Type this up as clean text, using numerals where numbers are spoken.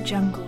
Jungle.